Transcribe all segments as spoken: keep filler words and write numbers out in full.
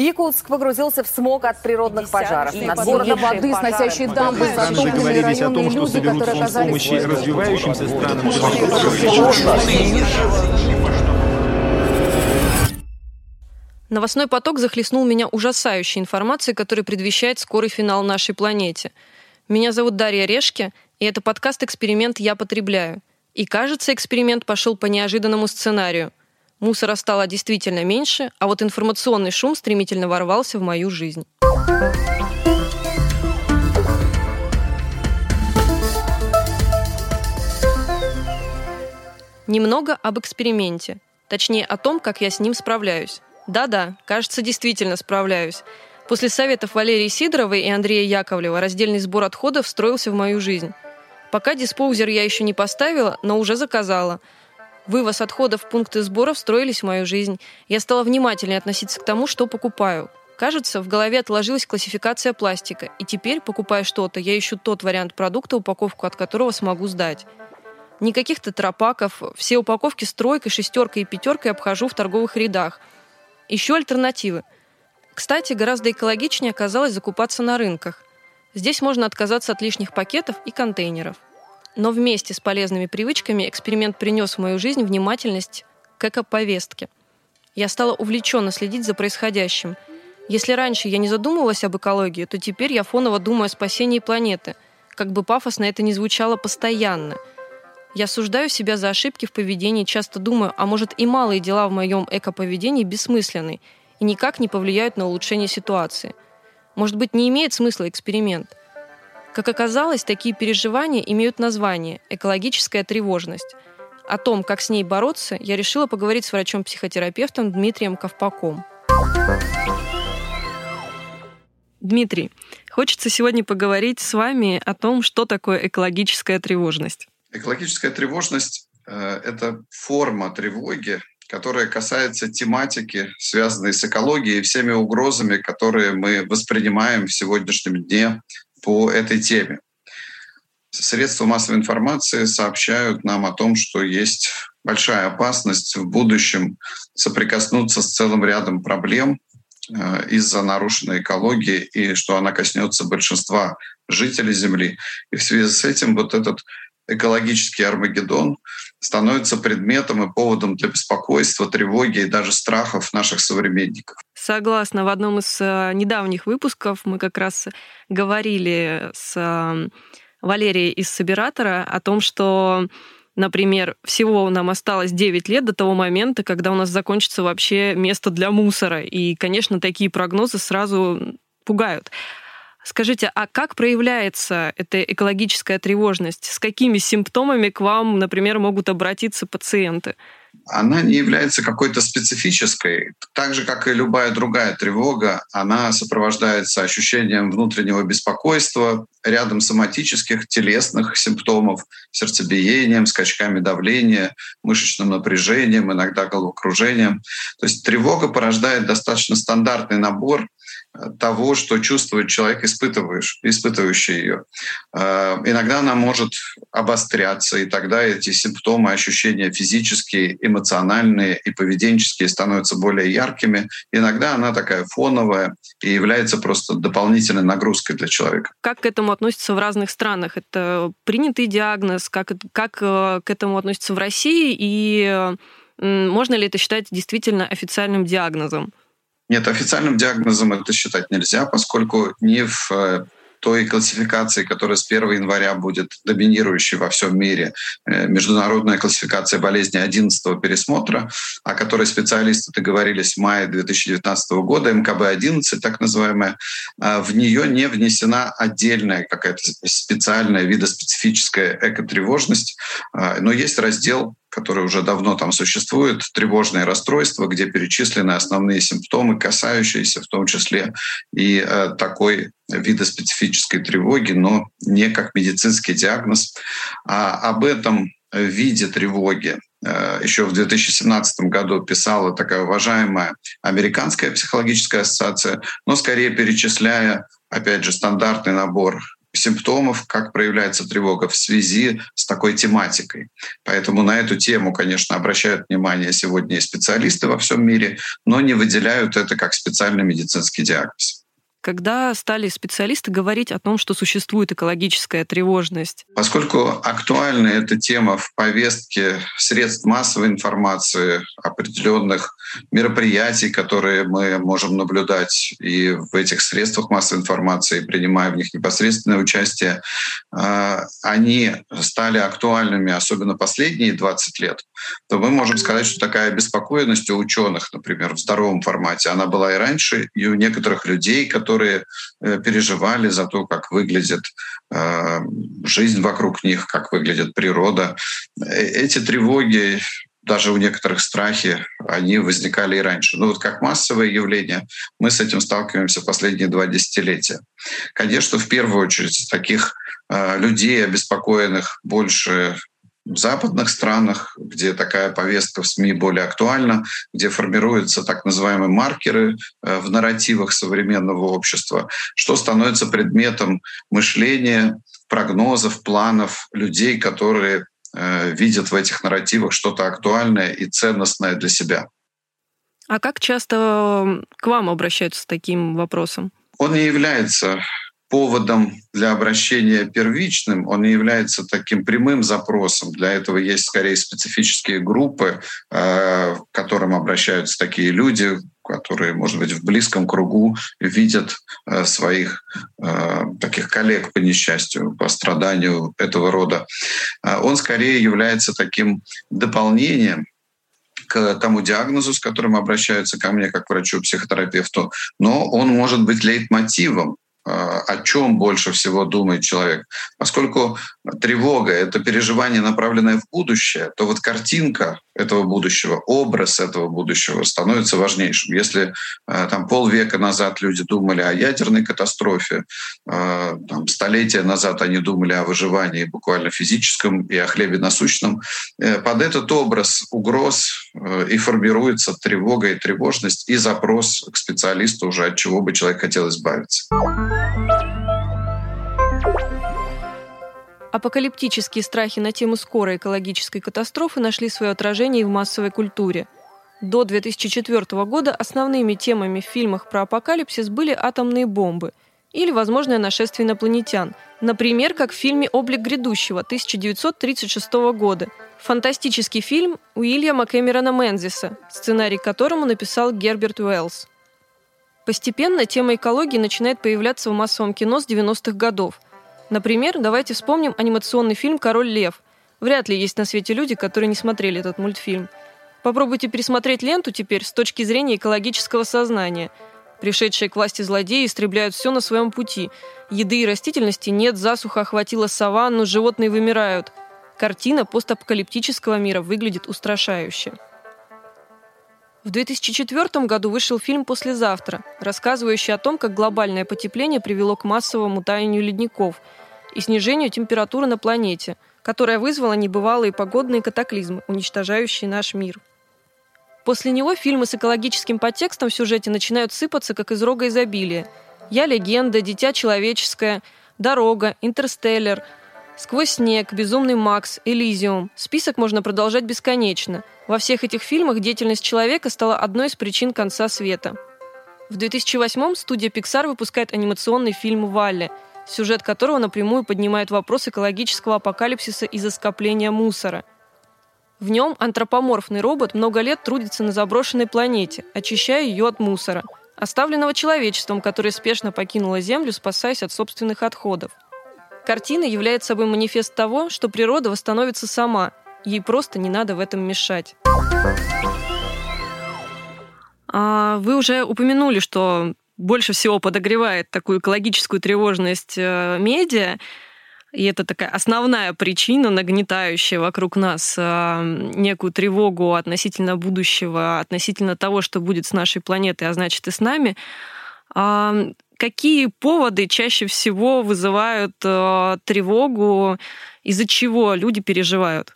Якутск погрузился в смог от природных пожаров. Над городом воды, сносящие дамбы, затопленные районные люди, которые оказались в развивающимся странам. Новостной поток захлестнул меня ужасающей информацией, которая предвещает скорый финал нашей планете. Меня зовут Дарья Решки, и это подкаст-эксперимент «Я потребляю». И, кажется, эксперимент пошел по неожиданному сценарию. Мусора стало действительно меньше, а вот информационный шум стремительно ворвался в мою жизнь. Немного об эксперименте. Точнее, о том, как я с ним справляюсь. Да-да, кажется, действительно справляюсь. После советов Валерии Сидоровой и Андрея Яковлева раздельный сбор отходов встроился в мою жизнь. Пока диспоузер я еще не поставила, но уже заказала. Вывоз отходов в пункты сбора встроились в мою жизнь. Я стала внимательнее относиться к тому, что покупаю. Кажется, в голове отложилась классификация пластика, и теперь, покупая что-то, я ищу тот вариант продукта, упаковку от которого смогу сдать. Никаких тетрапаков, все упаковки с тройкой, шестеркой и пятеркой обхожу в торговых рядах. Еще альтернативы. Кстати, гораздо экологичнее оказалось закупаться на рынках. Здесь можно отказаться от лишних пакетов и контейнеров. Но вместе с полезными привычками эксперимент принес в мою жизнь внимательность к эко-повестке. Я стала увлеченно следить за происходящим. Если раньше я не задумывалась об экологии, то теперь я фоново думаю о спасении планеты. Как бы пафосно это ни звучало постоянно. Я осуждаю себя за ошибки в поведении, часто думаю, а может и малые дела в моем эко-поведении бессмысленны и никак не повлияют на улучшение ситуации. Может быть, не имеет смысла эксперимент? Как оказалось, такие переживания имеют название «экологическая тревожность». О том, как с ней бороться, я решила поговорить с врачом-психотерапевтом Дмитрием Ковпаком. Дмитрий, хочется сегодня поговорить с вами о том, что такое экологическая тревожность. Экологическая тревожность – это форма тревоги, которая касается тематики, связанной с экологией и всеми угрозами, которые мы воспринимаем в сегодняшнем дне по этой теме. Средства массовой информации сообщают нам о том, что есть большая опасность в будущем соприкоснуться с целым рядом проблем из-за нарушенной экологии и что она коснется большинства жителей Земли. И в связи с этим вот этот экологический Армагеддон становится предметом и поводом для беспокойства, тревоги и даже страхов наших современников. Согласна. В одном из недавних выпусков мы как раз говорили с Валерией из «Собиратора» о том, что, например, всего нам осталось девять лет до того момента, когда у нас закончится вообще место для мусора. И, конечно, такие прогнозы сразу пугают. Скажите, а как проявляется эта экологическая тревожность? С какими симптомами к вам, например, могут обратиться пациенты? Она не является какой-то специфической. Так же, как и любая другая тревога, она сопровождается ощущением внутреннего беспокойства, рядом соматических, телесных симптомов, сердцебиением, скачками давления, мышечным напряжением, иногда головокружением. То есть тревога порождает достаточно стандартный набор того, что чувствует человек, испытывающий ее. Иногда она может обостряться, и тогда эти симптомы, ощущения физические, эмоциональные и поведенческие становятся более яркими. Иногда она такая фоновая и является просто дополнительной нагрузкой для человека. Как к этому относятся в разных странах? Это принятый диагноз? Как, как к этому относятся в России? И можно ли это считать действительно официальным диагнозом? Нет, официальным диагнозом это считать нельзя, поскольку не в той классификации, которая с первого января будет доминирующей во всем мире, международная классификация болезни одиннадцатого пересмотра, о которой специалисты договорились в мае две тысячи девятнадцатого года, эм ка бэ одиннадцать, так называемая, в нее не внесена отдельная какая-то специальная видоспецифическая экотревожность, но есть раздел, который уже давно там существует, тревожные расстройства, где перечислены основные симптомы, касающиеся в том числе и э, такой видоспецифической тревоги, но не как медицинский диагноз. А об этом виде тревоги э, еще в две тысячи семнадцатом году писала такая уважаемая Американская психологическая ассоциация, но скорее перечисляя, опять же, стандартный набор симптомов, как проявляется тревога в связи с такой тематикой. Поэтому на эту тему, конечно, обращают внимание сегодня и специалисты во всем мире, но не выделяют это как специальный медицинский диагноз. Когда стали специалисты говорить о том, что существует экологическая тревожность? Поскольку актуальна эта тема в повестке средств массовой информации, определенных мероприятий, которые мы можем наблюдать и в этих средствах массовой информации, принимая в них непосредственное участие, они стали актуальными, особенно последние двадцать лет, то мы можем сказать, что такая обеспокоенность у ученых, например, в здоровом формате, она была и раньше, и у некоторых людей, которые которые переживали за то, как выглядит э, жизнь вокруг них, как выглядит природа. Эти тревоги, даже у некоторых страхи, они возникали и раньше. Но вот как массовое явление мы с этим сталкиваемся последние два десятилетия. Конечно, в первую очередь таких э, людей, обеспокоенных больше в западных странах, где такая повестка в СМИ более актуальна, где формируются так называемые маркеры в нарративах современного общества, что становится предметом мышления, прогнозов, планов людей, которые видят в этих нарративах что-то актуальное и ценностное для себя. А как часто к вам обращаются с таким вопросом? Он не является поводом для обращения первичным, он не является таким прямым запросом. Для этого есть скорее специфические группы, к которым обращаются такие люди, которые, может быть, в близком кругу видят своих таких коллег по несчастью, по страданию этого рода. Он скорее является таким дополнением к тому диагнозу, с которым обращаются ко мне как врачу-психотерапевту, но он может быть лейтмотивом, о чем больше всего думает человек. Поскольку тревога — это переживание, направленное в будущее, то вот картинка этого будущего, образ этого будущего становится важнейшим. Если там полвека назад люди думали о ядерной катастрофе, там, столетия назад они думали о выживании буквально физическом и о хлебе насущном, под этот образ угроз и формируется тревога и тревожность, и запрос к специалисту уже, от чего бы человек хотел избавиться. Апокалиптические страхи на тему скорой экологической катастрофы нашли свое отражение и в массовой культуре. До две тысячи четвёртого года основными темами в фильмах про апокалипсис были атомные бомбы или возможное нашествие инопланетян, например, как в фильме «Облик грядущего» тысяча девятьсот тридцать шестого года, фантастический фильм Уильяма Кэмерона Мензиса, сценарий к которому написал Герберт Уэллс. Постепенно тема экологии начинает появляться в массовом кино с девяностых годов. Например, давайте вспомним анимационный фильм «Король лев». Вряд ли есть на свете люди, которые не смотрели этот мультфильм. Попробуйте пересмотреть ленту теперь с точки зрения экологического сознания. Пришедшие к власти злодеи истребляют все на своем пути. Еды и растительности нет, засуха охватила саванну, животные вымирают. Картина постапокалиптического мира выглядит устрашающе. В две тысячи четвёртом году вышел фильм «Послезавтра», рассказывающий о том, как глобальное потепление привело к массовому таянию ледников и снижению температуры на планете, которая вызвала небывалые погодные катаклизмы, уничтожающие наш мир. После него фильмы с экологическим подтекстом в сюжете начинают сыпаться, как из рога изобилия. «Я легенда», «Дитя человеческое», «Дорога», «Интерстеллар», «Сквозь снег», «Безумный Макс», «Элизиум». Список можно продолжать бесконечно. Во всех этих фильмах деятельность человека стала одной из причин конца света. В две тысячи восьмом студия Pixar выпускает анимационный фильм «Валли», сюжет которого напрямую поднимает вопрос экологического апокалипсиса из-за скопления мусора. В нем антропоморфный робот много лет трудится на заброшенной планете, очищая ее от мусора, оставленного человечеством, которое спешно покинуло Землю, спасаясь от собственных отходов. Картина является собой манифест того, что природа восстановится сама, ей просто не надо в этом мешать. А вы уже упомянули, что больше всего подогревает такую экологическую тревожность медиа, и это такая основная причина, нагнетающая вокруг нас некую тревогу относительно будущего, относительно того, что будет с нашей планетой, а значит и с нами. Какие поводы чаще всего вызывают э, тревогу, из-за чего люди переживают?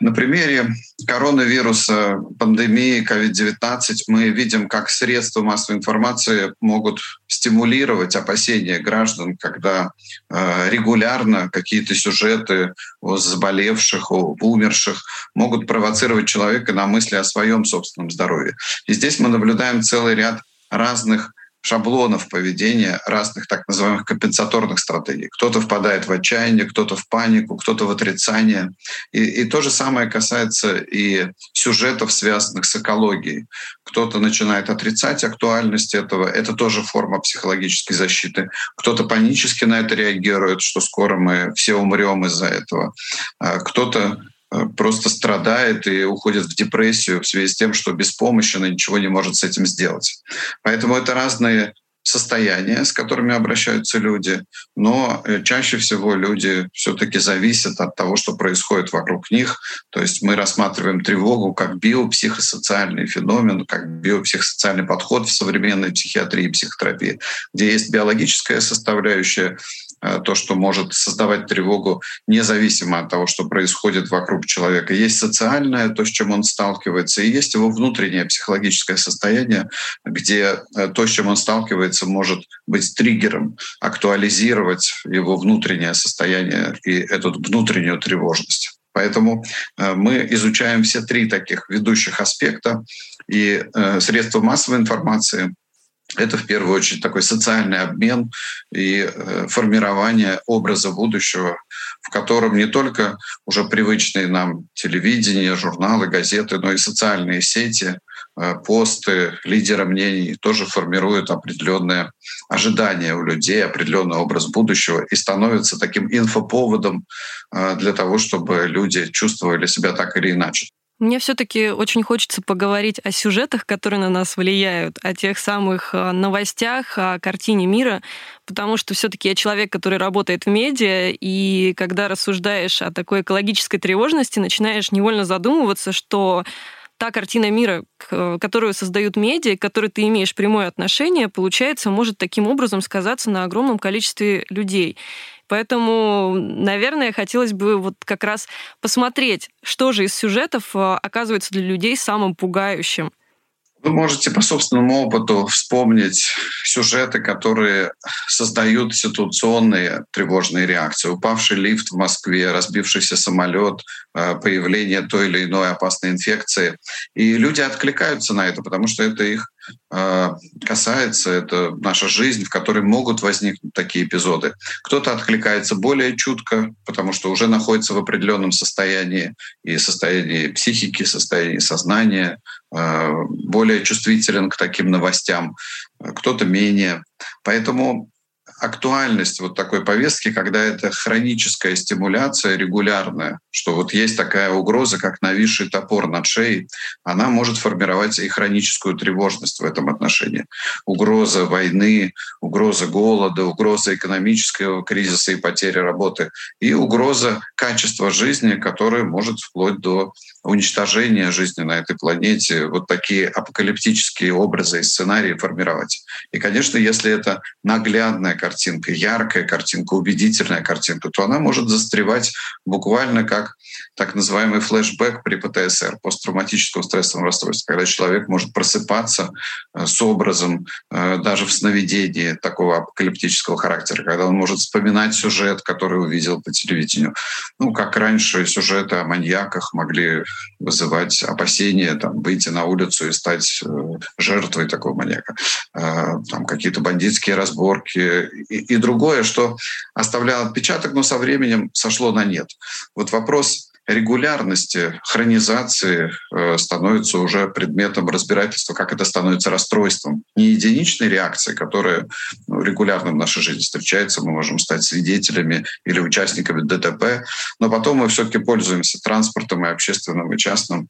На примере коронавируса, пандемии ковид девятнадцать мы видим, как средства массовой информации могут стимулировать опасения граждан, когда регулярно какие-то сюжеты о заболевших, о умерших могут провоцировать человека на мысли о своем собственном здоровье. И здесь мы наблюдаем целый ряд разных шаблонов поведения, разных так называемых компенсаторных стратегий. Кто-то впадает в отчаяние, кто-то в панику, кто-то в отрицание. И, и то же самое касается и сюжетов, связанных с экологией. Кто-то начинает отрицать актуальность этого. Это тоже форма психологической защиты. Кто-то панически на это реагирует, что скоро мы все умрем из-за этого. Кто-то просто страдает и уходит в депрессию в связи с тем, что беспомощно ничего не может с этим сделать. Поэтому это разные состояния, с которыми обращаются люди, но чаще всего люди все-таки зависят от того, что происходит вокруг них. То есть мы рассматриваем тревогу как биопсихосоциальный феномен, как биопсихосоциальный подход в современной психиатрии и психотерапии, где есть биологическая составляющая, то, что может создавать тревогу независимо от того, что происходит вокруг человека. Есть социальное, то, с чем он сталкивается, и есть его внутреннее психологическое состояние, где то, с чем он сталкивается, может быть триггером, актуализировать его внутреннее состояние и эту внутреннюю тревожность. Поэтому мы изучаем все три таких ведущих аспекта, и средства массовой информации — это в первую очередь такой социальный обмен и формирование образа будущего, в котором не только уже привычные нам телевидение, журналы, газеты, но и социальные сети, посты, лидеры мнений тоже формируют определенные ожидания у людей, определенный образ будущего и становятся таким инфоповодом для того, чтобы люди чувствовали себя так или иначе. Мне все-таки очень хочется поговорить о сюжетах, которые на нас влияют, о тех самых новостях, о картине мира, потому что все-таки я человек, который работает в медиа, и когда рассуждаешь о такой экологической тревожности, начинаешь невольно задумываться, что та картина мира, которую создают медиа, к которой ты имеешь прямое отношение, получается, может таким образом сказаться на огромном количестве людей. Поэтому, наверное, хотелось бы вот как раз посмотреть, что же из сюжетов оказывается для людей самым пугающим. Вы можете по собственному опыту вспомнить сюжеты, которые создают ситуационные тревожные реакции. Упавший лифт в Москве, разбившийся самолет, появление той или иной опасной инфекции. И люди откликаются на это, потому что это их касается, это наша жизнь, в которой могут возникнуть такие эпизоды. Кто-то откликается более чутко, потому что уже находится в определенном состоянии, и состоянии психики, состоянии сознания, более чувствителен к таким новостям, кто-то менее. Поэтому актуальность вот такой повестки, когда это хроническая стимуляция регулярная, что вот есть такая угроза, как нависший топор над шеей, она может формировать и хроническую тревожность в этом отношении. Угроза войны, угроза голода, угроза экономического кризиса и потери работы, и угроза качества жизни, которая может вплоть до уничтожения жизни на этой планете, вот такие апокалиптические образы и сценарии формировать. И, конечно, если это наглядная картинка, яркая картинка, убедительная картинка, то она может застревать буквально как так называемый флешбэк при Пэ Тэ Эс Эр, посттравматическом стрессовом расстройстве, когда человек может просыпаться с образом даже в сновидении такого апокалиптического характера, когда он может вспоминать сюжет, который увидел по телевидению. Ну, как раньше сюжеты о маньяках могли вызывать опасения, там, выйти на улицу и стать жертвой такого маньяка. Там какие-то бандитские разборки и, и другое, что оставляло отпечаток, но со временем сошло на нет. Вот вопрос регулярности, хронизации э, становится уже предметом разбирательства, как это становится расстройством. Не единичной реакции, которая ну, регулярно в нашей жизни встречается, мы можем стать свидетелями или участниками Дэ Тэ Пэ, но потом мы все-таки пользуемся транспортом и общественным, и частным.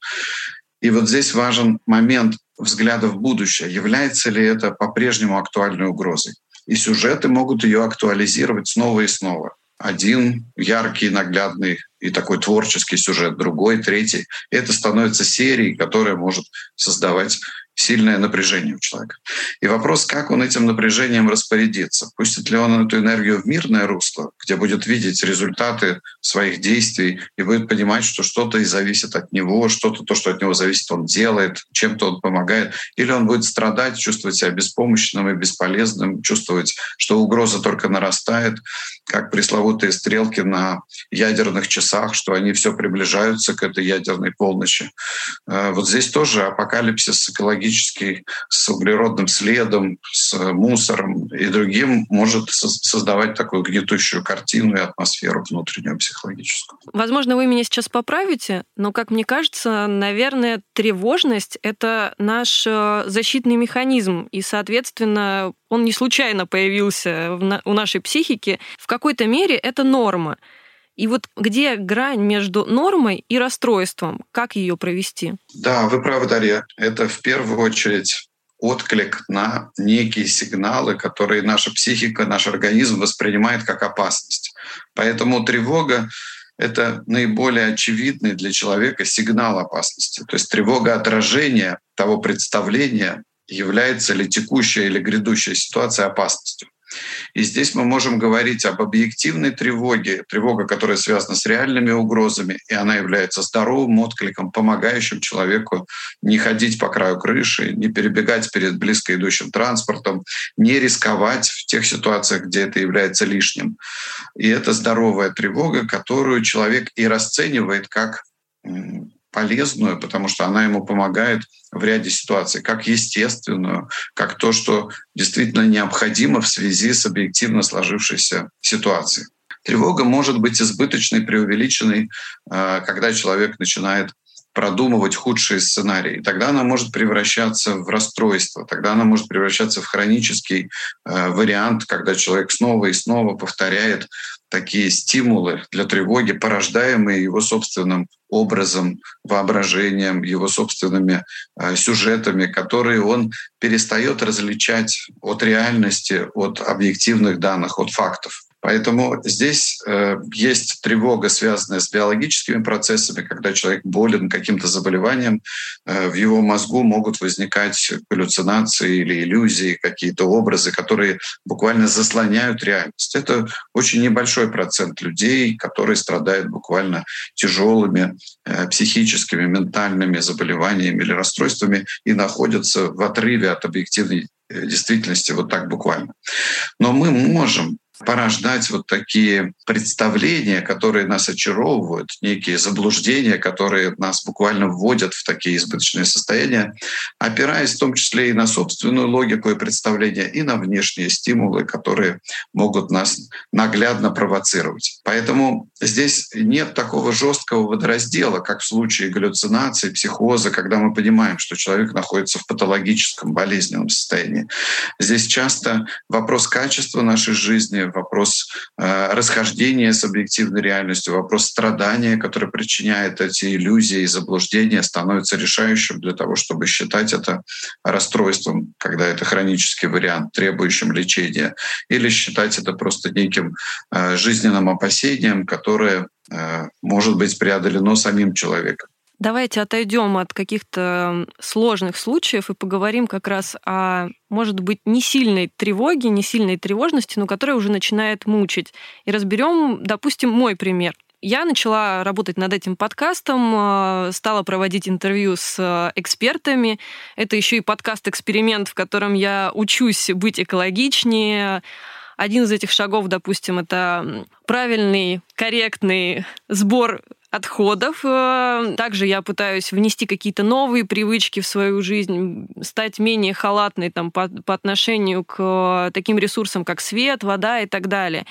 И вот здесь важен момент взгляда в будущее. Является ли это по-прежнему актуальной угрозой? И сюжеты могут ее актуализировать снова и снова. Один яркий, наглядный и такой творческий сюжет, другой, третий. Это становится серией, которая может создавать сильное напряжение у человека. И вопрос, как он этим напряжением распорядится. Пустит ли он эту энергию в мирное русло, где будет видеть результаты своих действий и будет понимать, что что-то и зависит от него, что-то, то, что от него зависит, он делает, чем-то он помогает. Или он будет страдать, чувствовать себя беспомощным и бесполезным, чувствовать, что угроза только нарастает, как пресловутые стрелки на ядерных часах, что они все приближаются к этой ядерной полночи. Вот здесь тоже апокалипсис экологический с углеродным следом, с мусором и другим может создавать такую гнетущую картину и атмосферу внутреннюю психологическую. Возможно, вы меня сейчас поправите, но, как мне кажется, наверное, тревожность — это наш защитный механизм, и, соответственно, он не случайно появился у нашей психики. В какой-то мере это норма. И вот где грань между нормой и расстройством? Как ее провести? Да, вы правы, Дарья. Это в первую очередь отклик на некие сигналы, которые наша психика, наш организм воспринимает как опасность. Поэтому тревога — это наиболее очевидный для человека сигнал опасности. То есть тревога отражения того представления, является ли текущая или грядущая ситуация опасностью. И здесь мы можем говорить об объективной тревоге, тревога, которая связана с реальными угрозами, и она является здоровым откликом, помогающим человеку не ходить по краю крыши, не перебегать перед близко идущим транспортом, не рисковать в тех ситуациях, где это является лишним. И это здоровая тревога, которую человек и расценивает как полезную, потому что она ему помогает в ряде ситуаций, как естественную, как то, что действительно необходимо в связи с объективно сложившейся ситуацией. Тревога может быть избыточной, преувеличенной, когда человек начинает продумывать худшие сценарии. Тогда она может превращаться в расстройство, тогда она может превращаться в хронический вариант, когда человек снова и снова повторяет такие стимулы для тревоги, порождаемые его собственным образом, воображением, его собственными э, сюжетами, которые он перестает различать от реальности, от объективных данных, от фактов. Поэтому здесь э, есть тревога, связанная с биологическими процессами, когда человек болен каким-то заболеванием, э, в его мозгу могут возникать галлюцинации или иллюзии, какие-то образы, которые буквально заслоняют реальность. Это очень небольшой процент людей, которые страдают буквально тяжелыми э, психическими, ментальными заболеваниями или расстройствами и находятся в отрыве от объективной действительности вот так буквально. Но мы можем порождать вот такие представления, которые нас очаровывают, некие заблуждения, которые нас буквально вводят в такие избыточные состояния, опираясь в том числе и на собственную логику и представления, и на внешние стимулы, которые могут нас наглядно провоцировать. Поэтому здесь нет такого жесткого водораздела, как в случае галлюцинации, психоза, когда мы понимаем, что человек находится в патологическом, болезненном состоянии. Здесь часто вопрос качества нашей жизни, вопрос э, расхождения с объективной реальностью, вопрос страдания, которое причиняет эти иллюзии и заблуждения, становится решающим для того, чтобы считать это расстройством, когда это хронический вариант, требующим лечения, или считать это просто неким э, жизненным опасением, которое э, может быть преодолено самим человеком. Давайте отойдем от каких-то сложных случаев и поговорим как раз о, может быть, не сильной тревоге, не сильной тревожности, но которая уже начинает мучить. И разберем, допустим, мой пример. Я начала работать над этим подкастом, стала проводить интервью с экспертами. Это еще и подкаст-эксперимент, в котором я учусь быть экологичнее. Один из этих шагов, допустим, это правильный, корректный сбор отходов. Также я пытаюсь внести какие-то новые привычки в свою жизнь, стать менее халатной там, по, по отношению к таким ресурсам, как свет, вода и так далее.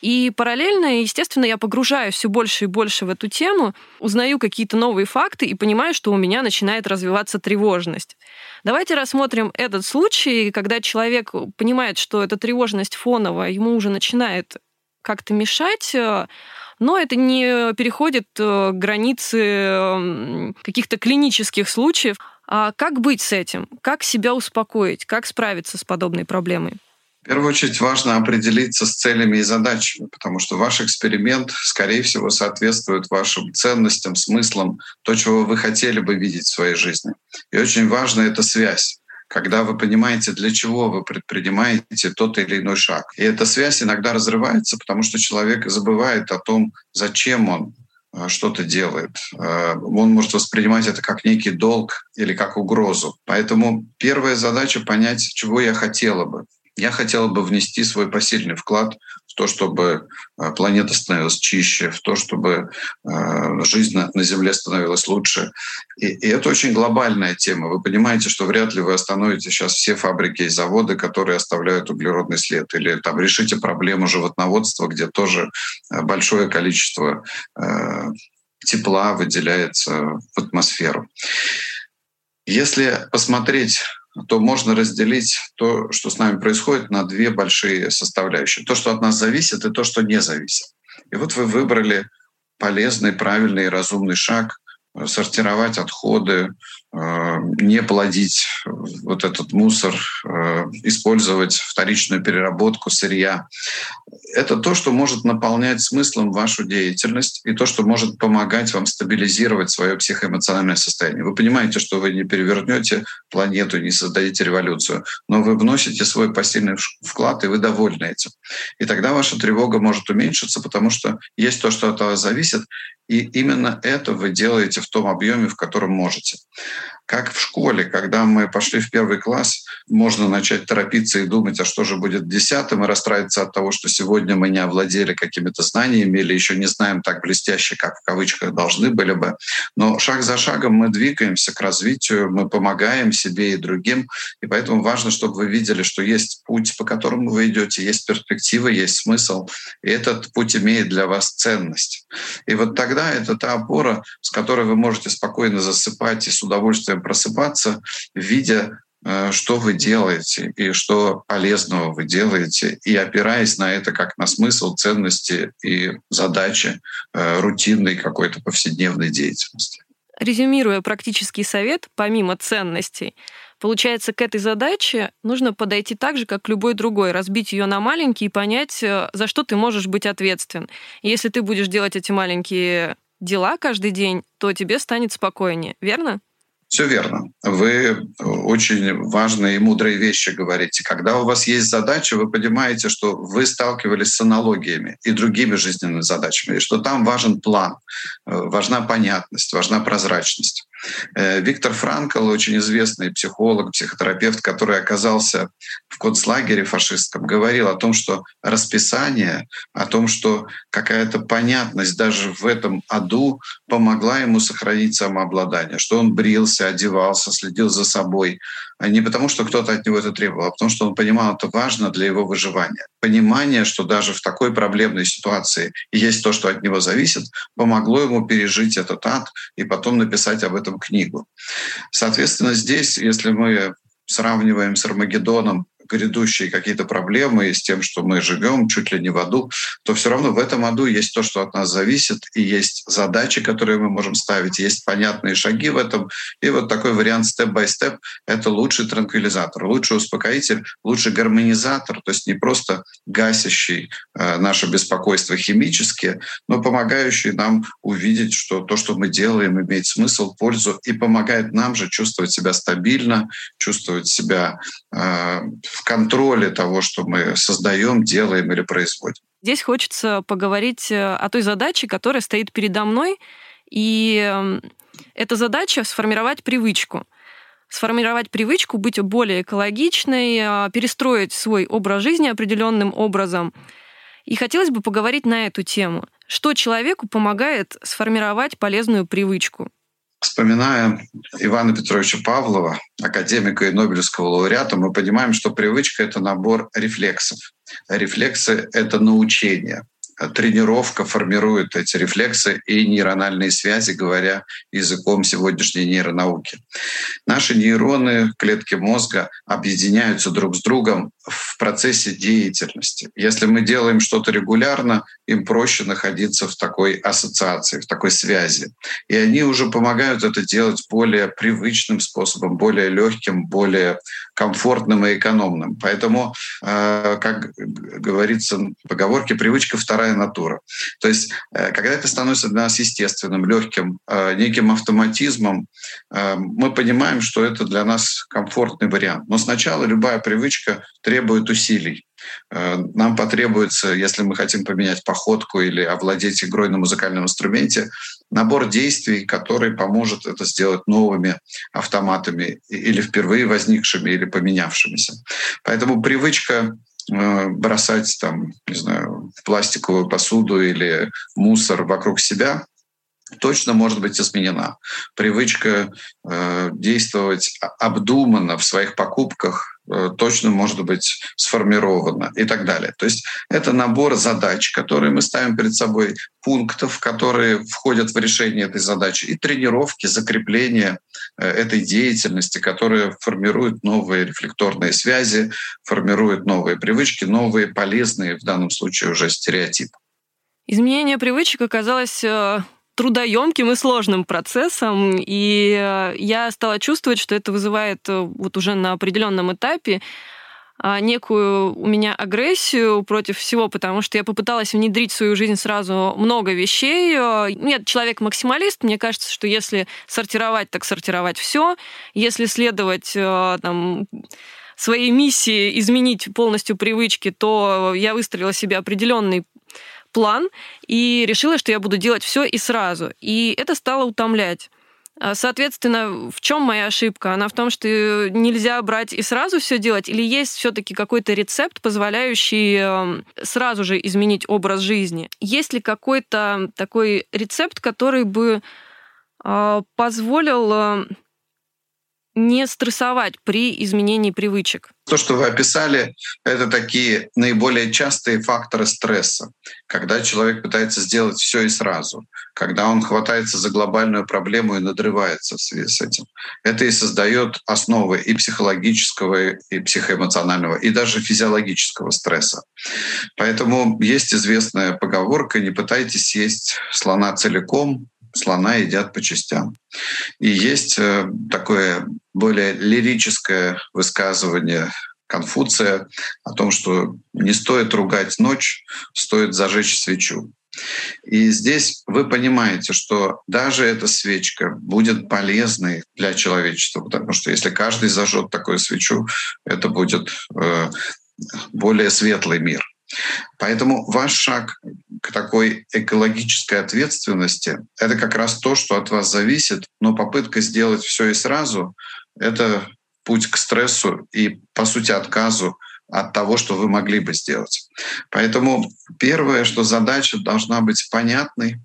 И параллельно, естественно, я погружаюсь все больше и больше в эту тему, узнаю какие-то новые факты и понимаю, что у меня начинает развиваться тревожность. Давайте рассмотрим этот случай, когда человек понимает, что эта тревожность фоновая, ему уже начинает как-то мешать, но это не переходит границы каких-то клинических случаев. А как быть с этим? Как себя успокоить? Как справиться с подобной проблемой? В первую очередь важно определиться с целями и задачами, потому что ваш эксперимент, скорее всего, соответствует вашим ценностям, смыслам, то, чего вы хотели бы видеть в своей жизни. И очень важна эта связь, когда вы понимаете, для чего вы предпринимаете тот или иной шаг. И эта связь иногда разрывается, потому что человек забывает о том, зачем он что-то делает. Он может воспринимать это как некий долг или как угрозу. Поэтому первая задача — понять, чего я хотела бы. Я хотела бы внести свой посильный вклад в то, чтобы планета становилась чище, в то, чтобы жизнь на Земле становилась лучше. И, и это очень глобальная тема. Вы понимаете, что вряд ли вы остановите сейчас все фабрики и заводы, которые оставляют углеродный след. Или там решите проблему животноводства, где тоже большое количество э, тепла выделяется в атмосферу. Если посмотреть, то можно разделить то, что с нами происходит, на две большие составляющие. То, что от нас зависит, и то, что не зависит. И вот вы выбрали полезный, правильный и разумный шаг — сортировать отходы, не плодить вот этот мусор, использовать вторичную переработку сырья. Это то, что может наполнять смыслом вашу деятельность и то, что может помогать вам стабилизировать свое психоэмоциональное состояние. Вы понимаете, что вы не перевернете планету, не создадите революцию, но вы вносите свой посильный вклад, и вы довольны этим. И тогда ваша тревога может уменьшиться, потому что есть то, что от вас зависит, и именно это вы делаете в том объеме, в котором можете. Как в школе, когда мы пошли в первый класс, можно начать торопиться и думать, а что же будет десятым, и расстраиваться от того, что сегодня мы не овладели какими-то знаниями или еще не знаем так блестяще, как в кавычках должны были бы. Но шаг за шагом мы двигаемся к развитию, мы помогаем себе и другим. И поэтому важно, чтобы вы видели, что есть путь, по которому вы идете, есть перспективы, есть смысл. И этот путь имеет для вас ценность. И вот тогда это та опора, с которой вы можете спокойно засыпать и с удовольствием просыпаться, видя, что вы делаете и что полезного вы делаете, и опираясь на это как на смысл, ценности и задачи рутинной какой-то повседневной деятельности. Резюмируя практический совет, помимо ценностей, получается, к этой задаче нужно подойти так же, как к любой другой, разбить ее на маленькие и понять, за что ты можешь быть ответственен. Если ты будешь делать эти маленькие дела каждый день, то тебе станет спокойнее, верно? Все верно. Вы очень важные и мудрые вещи говорите. Когда у вас есть задача, вы понимаете, что вы сталкивались с аналогиями и другими жизненными задачами, и что там важен план, важна понятность, важна прозрачность. Виктор Франкл, очень известный психолог, психотерапевт, который оказался в концлагере фашистском, говорил о том, что расписание, о том, что какая-то понятность даже в этом аду помогла ему сохранить самообладание, что он брился, одевался, следил за собой. Не потому, что кто-то от него это требовал, а потому, что он понимал, это важно для его выживания. Понимание, что даже в такой проблемной ситуации есть то, что от него зависит, помогло ему пережить этот ад и потом написать об этом книгу. Соответственно, здесь, если мы сравниваем с Армагеддоном грядущие какие-то проблемы и с тем, что мы живем чуть ли не в аду, то все равно в этом аду есть то, что от нас зависит, и есть задачи, которые мы можем ставить, есть понятные шаги в этом. И вот такой вариант степ-бай-степ — это лучший транквилизатор, лучший успокоитель, лучший гармонизатор, то есть не просто гасящий э, наше беспокойство химически, но помогающий нам увидеть, что то, что мы делаем, имеет смысл, пользу, и помогает нам же чувствовать себя стабильно, чувствовать себя э, в контроле того, что мы создаем, делаем или производим. Здесь хочется поговорить о той задаче, которая стоит передо мной. И эта задача — сформировать привычку. Сформировать привычку, быть более экологичной, перестроить свой образ жизни определенным образом. И хотелось бы поговорить на эту тему. Что человеку помогает сформировать полезную привычку? Вспоминая Ивана Петровича Павлова, академика и Нобелевского лауреата, мы понимаем, что привычка — это набор рефлексов. Рефлексы — это научение. тренировка формирует эти рефлексы и нейрональные связи, говоря языком сегодняшней нейронауки. Наши нейроны, клетки мозга объединяются друг с другом в процессе деятельности. Если мы делаем что-то регулярно, им проще находиться в такой ассоциации, в такой связи. И они уже помогают это делать более привычным способом, более легким, более комфортным и экономным. Поэтому, как говорится в поговорке, привычка — вторая натура. То есть, когда это становится для нас естественным, легким, неким автоматизмом, мы понимаем, что это для нас комфортный вариант. Но сначала любая привычка требует усилий. Нам потребуется, если мы хотим поменять походку или овладеть игрой на музыкальном инструменте, набор действий, который поможет это сделать новыми автоматами или впервые возникшими, или поменявшимися. Поэтому привычка бросать там, не знаю, пластиковую посуду или мусор вокруг себя точно может быть изменена. Привычка э, действовать обдуманно в своих покупках э, точно может быть сформирована и так далее. То есть это набор задач, которые мы ставим перед собой, пунктов, которые входят в решение этой задачи, и тренировки, закрепления э, этой деятельности, которые формируют новые рефлекторные связи, формируют новые привычки, новые полезные, в данном случае уже стереотипы. Изменение привычек оказалось... Э... трудоемким и сложным процессом, и я стала чувствовать, что это вызывает вот уже на определенном этапе некую у меня агрессию против всего, потому что я попыталась внедрить в свою жизнь сразу много вещей. Я человек максималист, мне кажется, что если сортировать, так сортировать все, если следовать там своей миссии изменить полностью привычки, то я выстроила себе определенный план и решила, что я буду делать все и сразу. И это стало утомлять. Соответственно, в чем моя ошибка? Она в том, что нельзя брать и сразу все делать, или есть все-таки какой-то рецепт, позволяющий сразу же изменить образ жизни? Есть ли какой-то такой рецепт, который бы позволил не стрессовать при изменении привычек? То, что вы описали, это такие наиболее частые факторы стресса, когда человек пытается сделать все и сразу, когда он хватается за глобальную проблему и надрывается в связи с этим. Это и создает основы и психологического, и психоэмоционального, и даже физиологического стресса. Поэтому есть известная поговорка: «Не пытайтесь есть слона целиком, слона едят по частям». И есть такое более лирическое высказывание Конфуция о том, что не стоит ругать ночь, стоит зажечь свечу. И здесь вы понимаете, что даже эта свечка будет полезной для человечества, потому что если каждый зажжет такую свечу, это будет более светлый мир. Поэтому ваш шаг к такой экологической ответственности — это как раз то, что от вас зависит, но попытка сделать все и сразу — это путь к стрессу и, по сути, отказу от того, что вы могли бы сделать. Поэтому первое, что задача должна быть понятной,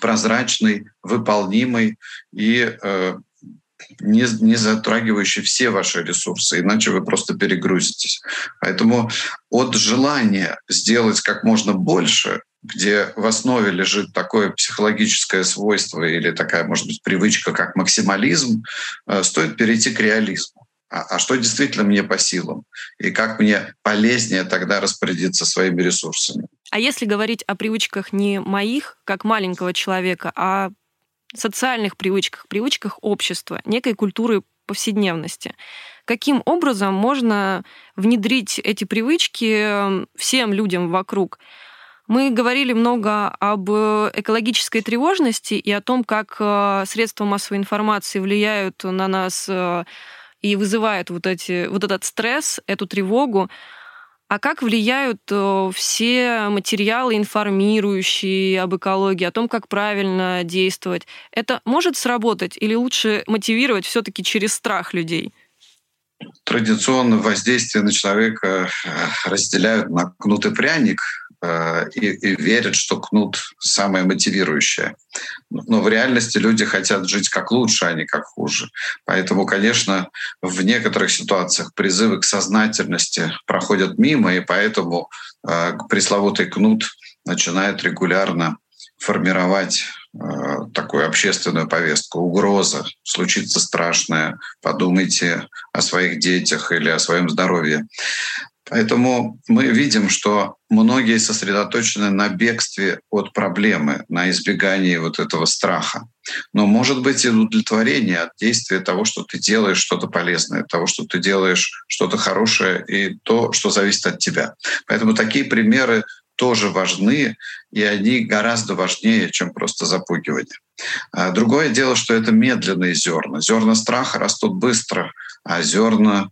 прозрачной, выполнимой и э, Не, не затрагивающий все ваши ресурсы, иначе вы просто перегрузитесь. Поэтому от желания сделать как можно больше, где в основе лежит такое психологическое свойство или такая, может быть, привычка, как максимализм, стоит перейти к реализму. А что действительно мне по силам? И как мне полезнее тогда распорядиться своими ресурсами? А если говорить о привычках не моих, как маленького человека, а социальных привычках, привычках общества, некой культуры повседневности. Каким образом можно внедрить эти привычки всем людям вокруг? Мы говорили много об экологической тревожности и о том, как средства массовой информации влияют на нас и вызывают вот эти, вот этот стресс, эту тревогу. А как влияют все материалы, информирующие об экологии, о том, как правильно действовать? Это может сработать или лучше мотивировать все-таки через страх людей? Традиционно воздействие на человека разделяют на кнут и пряник и, и верят, что кнут — самое мотивирующее. Но в реальности люди хотят жить как лучше, а не как хуже. Поэтому, конечно, в некоторых ситуациях призывы к сознательности проходят мимо, и поэтому э, пресловутый кнут начинает регулярно формировать э, такую общественную повестку. Угроза, случится страшное, подумайте о своих детях или о своем здоровье. Поэтому мы видим, что многие сосредоточены на бегстве от проблемы, на избегании вот этого страха. Но может быть и удовлетворение от действия того, что ты делаешь что-то полезное, того, что ты делаешь что-то хорошее и то, что зависит от тебя. Поэтому такие примеры тоже важны, и они гораздо важнее, чем просто запугивание. Другое дело, что это медленные зерна. Зерна страха растут быстро, а зерна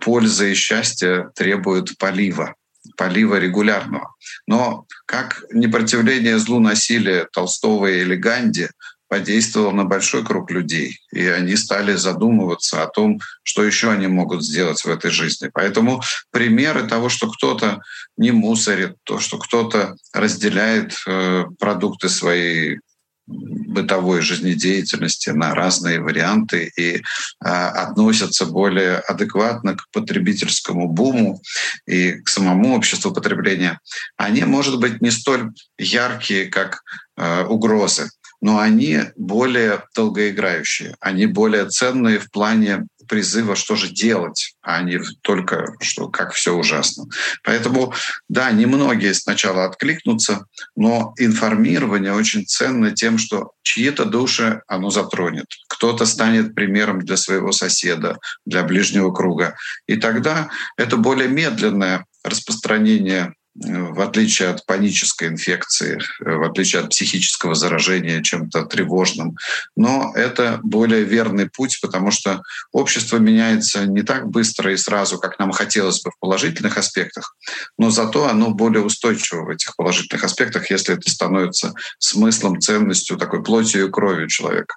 пользы и счастья требуют полива, полива регулярного. Но как непротивление злу насилия Толстого или Ганди подействовало на большой круг людей, и они стали задумываться о том, что еще они могут сделать в этой жизни. Поэтому примеры того, что кто-то не мусорит, то, что кто-то разделяет э, продукты своей бытовой жизнедеятельности на разные варианты и э, относятся более адекватно к потребительскому буму и к самому обществу потребления, они, может быть, не столь яркие, как э, угрозы, но они более долгоиграющие, они более ценные в плане призыва, что же делать, а не только что, как все ужасно. Поэтому, да, немногие сначала откликнутся, но информирование очень ценно тем, что чьи-то души оно затронет. Кто-то станет примером для своего соседа, для ближнего круга. И тогда это более медленное распространение, в отличие от панической инфекции, в отличие от психического заражения чем-то тревожным. Но это более верный путь, потому что общество меняется не так быстро и сразу, как нам хотелось бы в положительных аспектах, но зато оно более устойчиво в этих положительных аспектах, если это становится смыслом, ценностью, такой плотью и кровью человека.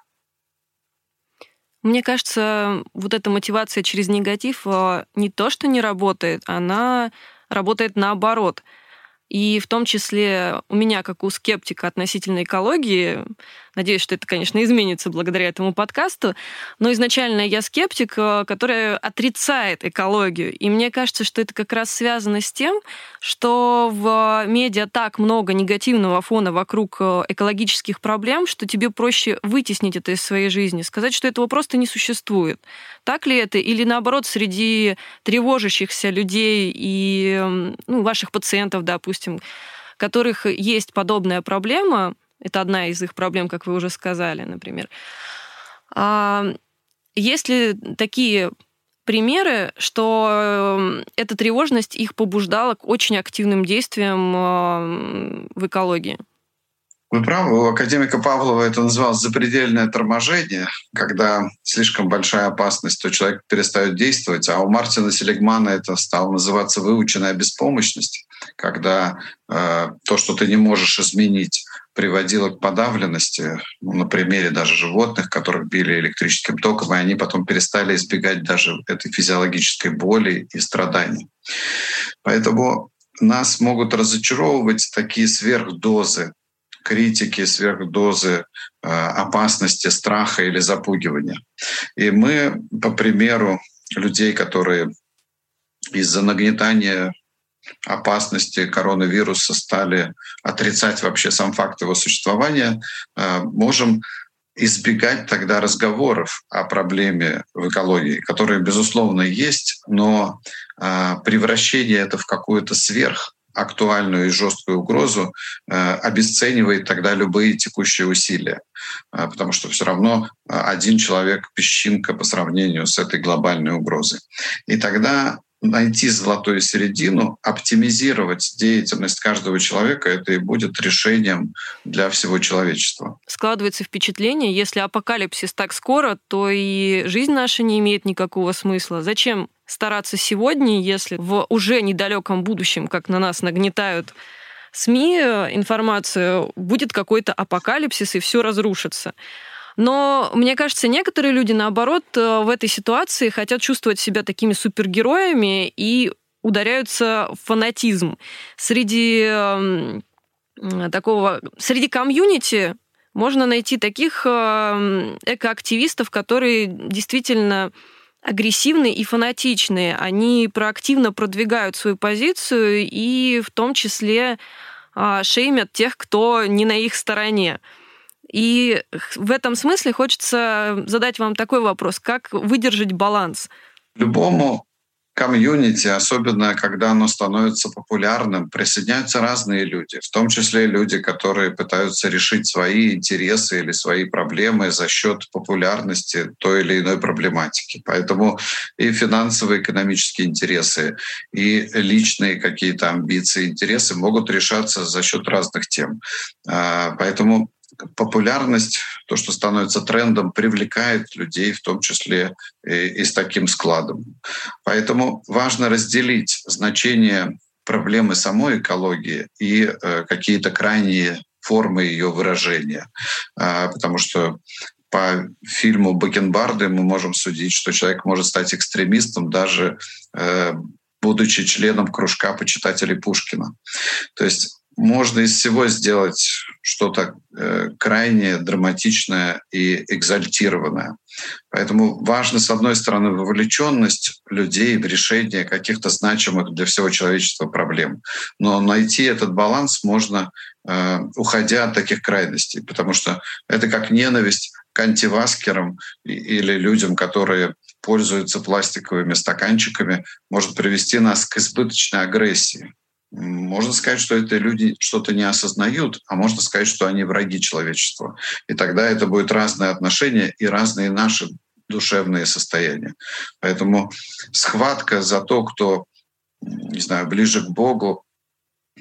Мне кажется, вот эта мотивация через негатив не то, что не работает, она работает наоборот. И в том числе у меня, как у скептика относительно экологии, надеюсь, что это, конечно, изменится благодаря этому подкасту, но изначально я скептик, который отрицает экологию. И мне кажется, что это как раз связано с тем, что в медиа так много негативного фона вокруг экологических проблем, что тебе проще вытеснить это из своей жизни, сказать, что этого просто не существует. Так ли это? Или наоборот, среди тревожащихся людей и ну, ваших пациентов, допустим, которых есть подобная проблема, это одна из их проблем, как вы уже сказали, например. Есть ли такие примеры, что эта тревожность их побуждала к очень активным действиям в экологии? Вы правы, у академика Павлова это называлось запредельное торможение, когда слишком большая опасность, то человек перестает действовать, а у Мартина Селигмана это стало называться выученная беспомощность, когда э, то, что ты не можешь изменить, приводило к подавленности, ну, на примере даже животных, которых били электрическим током, и они потом перестали избегать даже этой физиологической боли и страданий. Поэтому нас могут разочаровывать такие сверхдозы критики, сверхдозы э, опасности, страха или запугивания. И мы, по примеру людей, которые из-за нагнетания опасности коронавируса стали отрицать вообще сам факт его существования, э, можем избегать тогда разговоров о проблеме в экологии, которые, безусловно, есть, но э, превращение это в какую-то сверх актуальную и жесткую угрозу э, обесценивает тогда любые текущие усилия, э, потому что все равно один человек песчинка по сравнению с этой глобальной угрозой. И тогда найти золотую середину, оптимизировать деятельность каждого человека, это и будет решением для всего человечества. Складывается впечатление, если апокалипсис так скоро, то и жизнь наша не имеет никакого смысла. Зачем стараться сегодня, если в уже недалеком будущем, как на нас нагнетают СМИ информацию, будет какой-то апокалипсис и все разрушится? Но, мне кажется, некоторые люди, наоборот, в этой ситуации хотят чувствовать себя такими супергероями и ударяются в фанатизм. Среди такого, среди комьюнити можно найти таких экоактивистов, которые действительно агрессивные и фанатичные. Они проактивно продвигают свою позицию и в том числе шеймят тех, кто не на их стороне. И в этом смысле хочется задать вам такой вопрос: как выдержать баланс? Любому комьюнити, особенно когда оно становится популярным, присоединяются разные люди, в том числе и люди, которые пытаются решить свои интересы или свои проблемы за счет популярности той или иной проблематики. Поэтому и финансовые, экономические интересы, и личные какие-то амбиции, интересы могут решаться за счет разных тем. Поэтому популярность, то, что становится трендом, привлекает людей, в том числе и, и с таким складом. Поэтому важно разделить значение проблемы самой экологии и э, какие-то крайние формы ее выражения. А, потому что по фильму «Бакенбарды» мы можем судить, что человек может стать экстремистом даже э, будучи членом кружка почитателей Пушкина. То есть можно из всего сделать что-то э, крайне драматичное и экзальтированное. Поэтому важно, с одной стороны, вовлеченность людей в решение каких-то значимых для всего человечества проблем. Но найти этот баланс можно, э, уходя от таких крайностей, потому что это как ненависть к антиваскерам или людям, которые пользуются пластиковыми стаканчиками, может привести нас к избыточной агрессии. Можно сказать, что это люди что-то не осознают, а можно сказать, что они враги человечества. И тогда это будут разные отношения и разные наши душевные состояния. Поэтому схватка за то, кто, не знаю, ближе к Богу,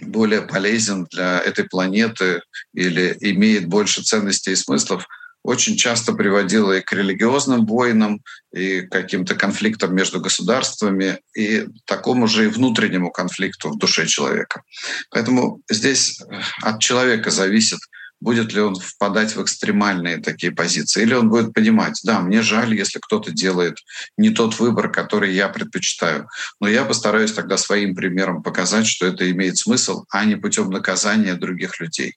более полезен для этой планеты или имеет больше ценностей и смыслов, очень часто приводило и к религиозным войнам, и к каким-то конфликтам между государствами, и такому же и внутреннему конфликту в душе человека. Поэтому здесь от человека зависит, будет ли он впадать в экстремальные такие позиции, или он будет понимать: да, мне жаль, если кто-то делает не тот выбор, который я предпочитаю, но я постараюсь тогда своим примером показать, что это имеет смысл, а не путем наказания других людей.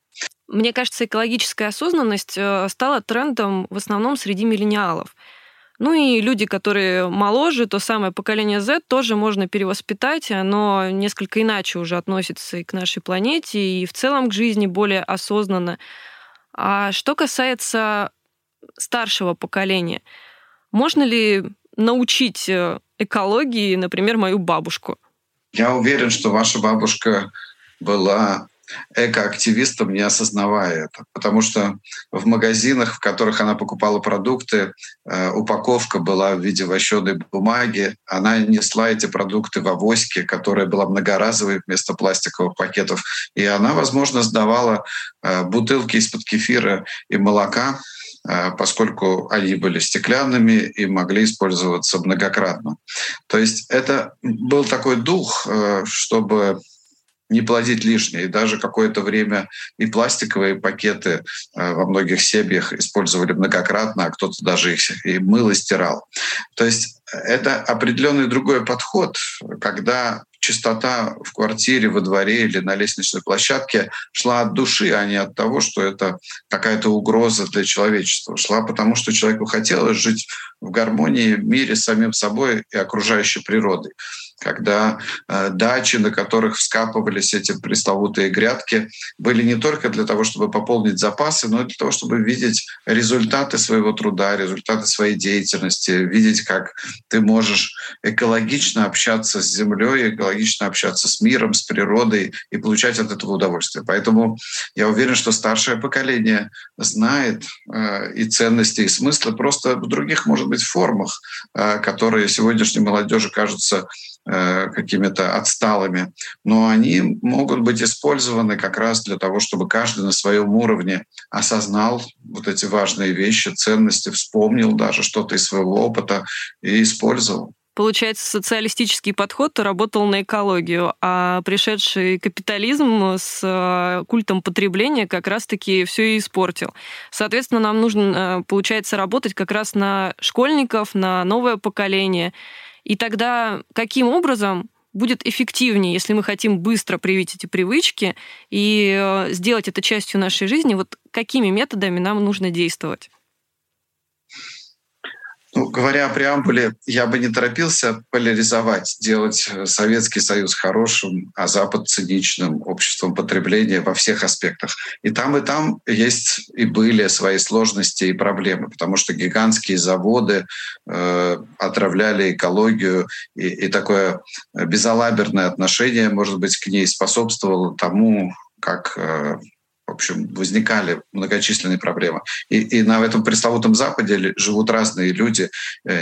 Мне кажется, экологическая осознанность стала трендом в основном среди миллениалов. Ну и люди, которые моложе, то самое поколение зет, тоже можно перевоспитать. Оно несколько иначе уже относится и к нашей планете, и в целом к жизни более осознанно. А что касается старшего поколения, можно ли научить экологии, например, мою бабушку? Я уверен, что ваша бабушка была экоактивистом, не осознавая это. Потому что в магазинах, в которых она покупала продукты, упаковка была в виде вощеной бумаги. Она несла эти продукты в авоське, которая была многоразовой вместо пластиковых пакетов. И она, возможно, сдавала бутылки из-под кефира и молока, поскольку они были стеклянными и могли использоваться многократно. То есть это был такой дух, чтобы не плодить лишнее. И даже какое-то время и пластиковые пакеты во многих семьях использовали многократно, а кто-то даже их и мыл, и стирал. То есть это определенный другой подход, когда чистота в квартире, во дворе или на лестничной площадке шла от души, а не от того, что это какая-то угроза для человечества. Шла потому, что человеку хотелось жить в гармонии, в мире с самим собой и окружающей природой. Когда э, дачи, на которых вскапывались эти пресловутые грядки, были не только для того, чтобы пополнить запасы, но и для того, чтобы видеть результаты своего труда, результаты своей деятельности, видеть, как ты можешь экологично общаться с землей, экологично общаться с миром, с природой и получать от этого удовольствие. Поэтому я уверен, что старшее поколение знает э, и ценности, и смыслы просто в других, может быть, формах, э, которые сегодняшней молодежи кажутся какими-то отсталыми, но они могут быть использованы как раз для того, чтобы каждый на своем уровне осознал вот эти важные вещи, ценности, вспомнил даже что-то из своего опыта и использовал. Получается, социалистический подход работал на экологию, а пришедший капитализм с культом потребления как раз-таки все и испортил. Соответственно, нам нужно, получается, работать как раз на школьников, на новое поколение. И тогда каким образом будет эффективнее, если мы хотим быстро привить эти привычки и сделать это частью нашей жизни, вот какими методами нам нужно действовать? Ну, говоря о преамбуле, я бы не торопился поляризовать, делать Советский Союз хорошим, а Запад циничным обществом потребления во всех аспектах. И там, и там есть и были свои сложности и проблемы, потому что гигантские заводы э, отравляли экологию, и, и такое безалаберное отношение, может быть, к ней способствовало тому, как... Э, В общем, возникали многочисленные проблемы. И, и на этом пресловутом Западе живут разные люди,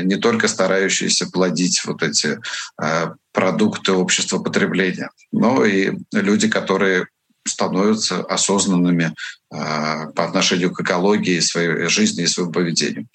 не только старающиеся плодить вот эти э, продукты общества потребления, но и люди, которые становятся осознанными э, по отношению к экологии, своей жизни и своему поведению.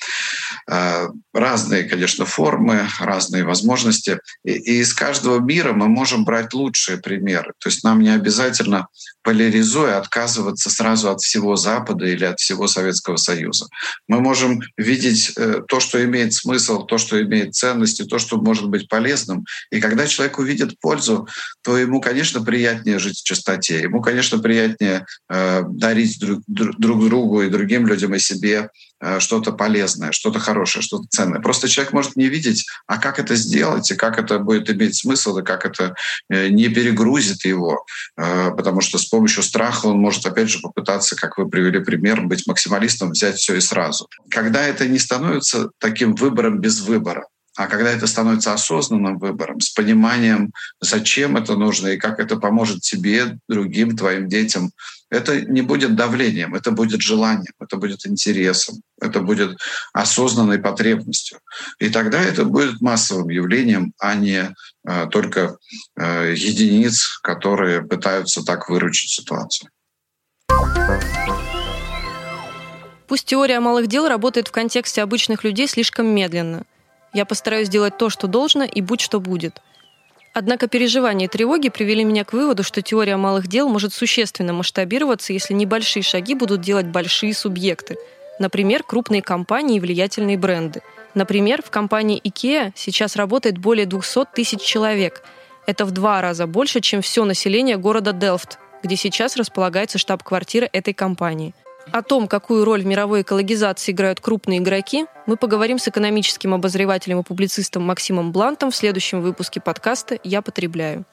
Э, разные, конечно, формы, разные возможности. И, и из каждого мира мы можем брать лучшие примеры. То есть нам не обязательно, поляризуя, отказываться сразу от всего Запада или от всего Советского Союза. Мы можем видеть э, то, что имеет смысл, то, что имеет ценности, то, что может быть полезным. И когда человек увидит пользу, то ему, конечно, приятнее жить в чистоте. Ему, конечно, Конечно, приятнее э, дарить друг, друг другу и другим людям и себе э, что-то полезное, что-то хорошее, что-то ценное. Просто человек может не видеть, а как это сделать, и как это будет иметь смысл, и как это э, не перегрузит его. Э, потому что с помощью страха он может, опять же, попытаться, как вы привели пример, быть максималистом, взять все и сразу. Когда это не становится таким выбором без выбора, а когда это становится осознанным выбором, с пониманием, зачем это нужно и как это поможет тебе, другим, твоим детям, это не будет давлением, это будет желанием, это будет интересом, это будет осознанной потребностью. И тогда это будет массовым явлением, а не э, только э, единиц, которые пытаются так выручить ситуацию. Пусть теория малых дел работает в контексте обычных людей слишком медленно. Я постараюсь делать то, что должно, и будь что будет. Однако переживания и тревоги привели меня к выводу, что теория малых дел может существенно масштабироваться, если небольшие шаги будут делать большие субъекты. Например, крупные компании и влиятельные бренды. Например, в компании IKEA сейчас работает более двести тысяч человек. Это в два раза больше, чем все население города Делфт, где сейчас располагается штаб-квартира этой компании. О том, какую роль в мировой экологизации играют крупные игроки, мы поговорим с экономическим обозревателем и публицистом Максимом Блантом в следующем выпуске подкаста «Я потребляю».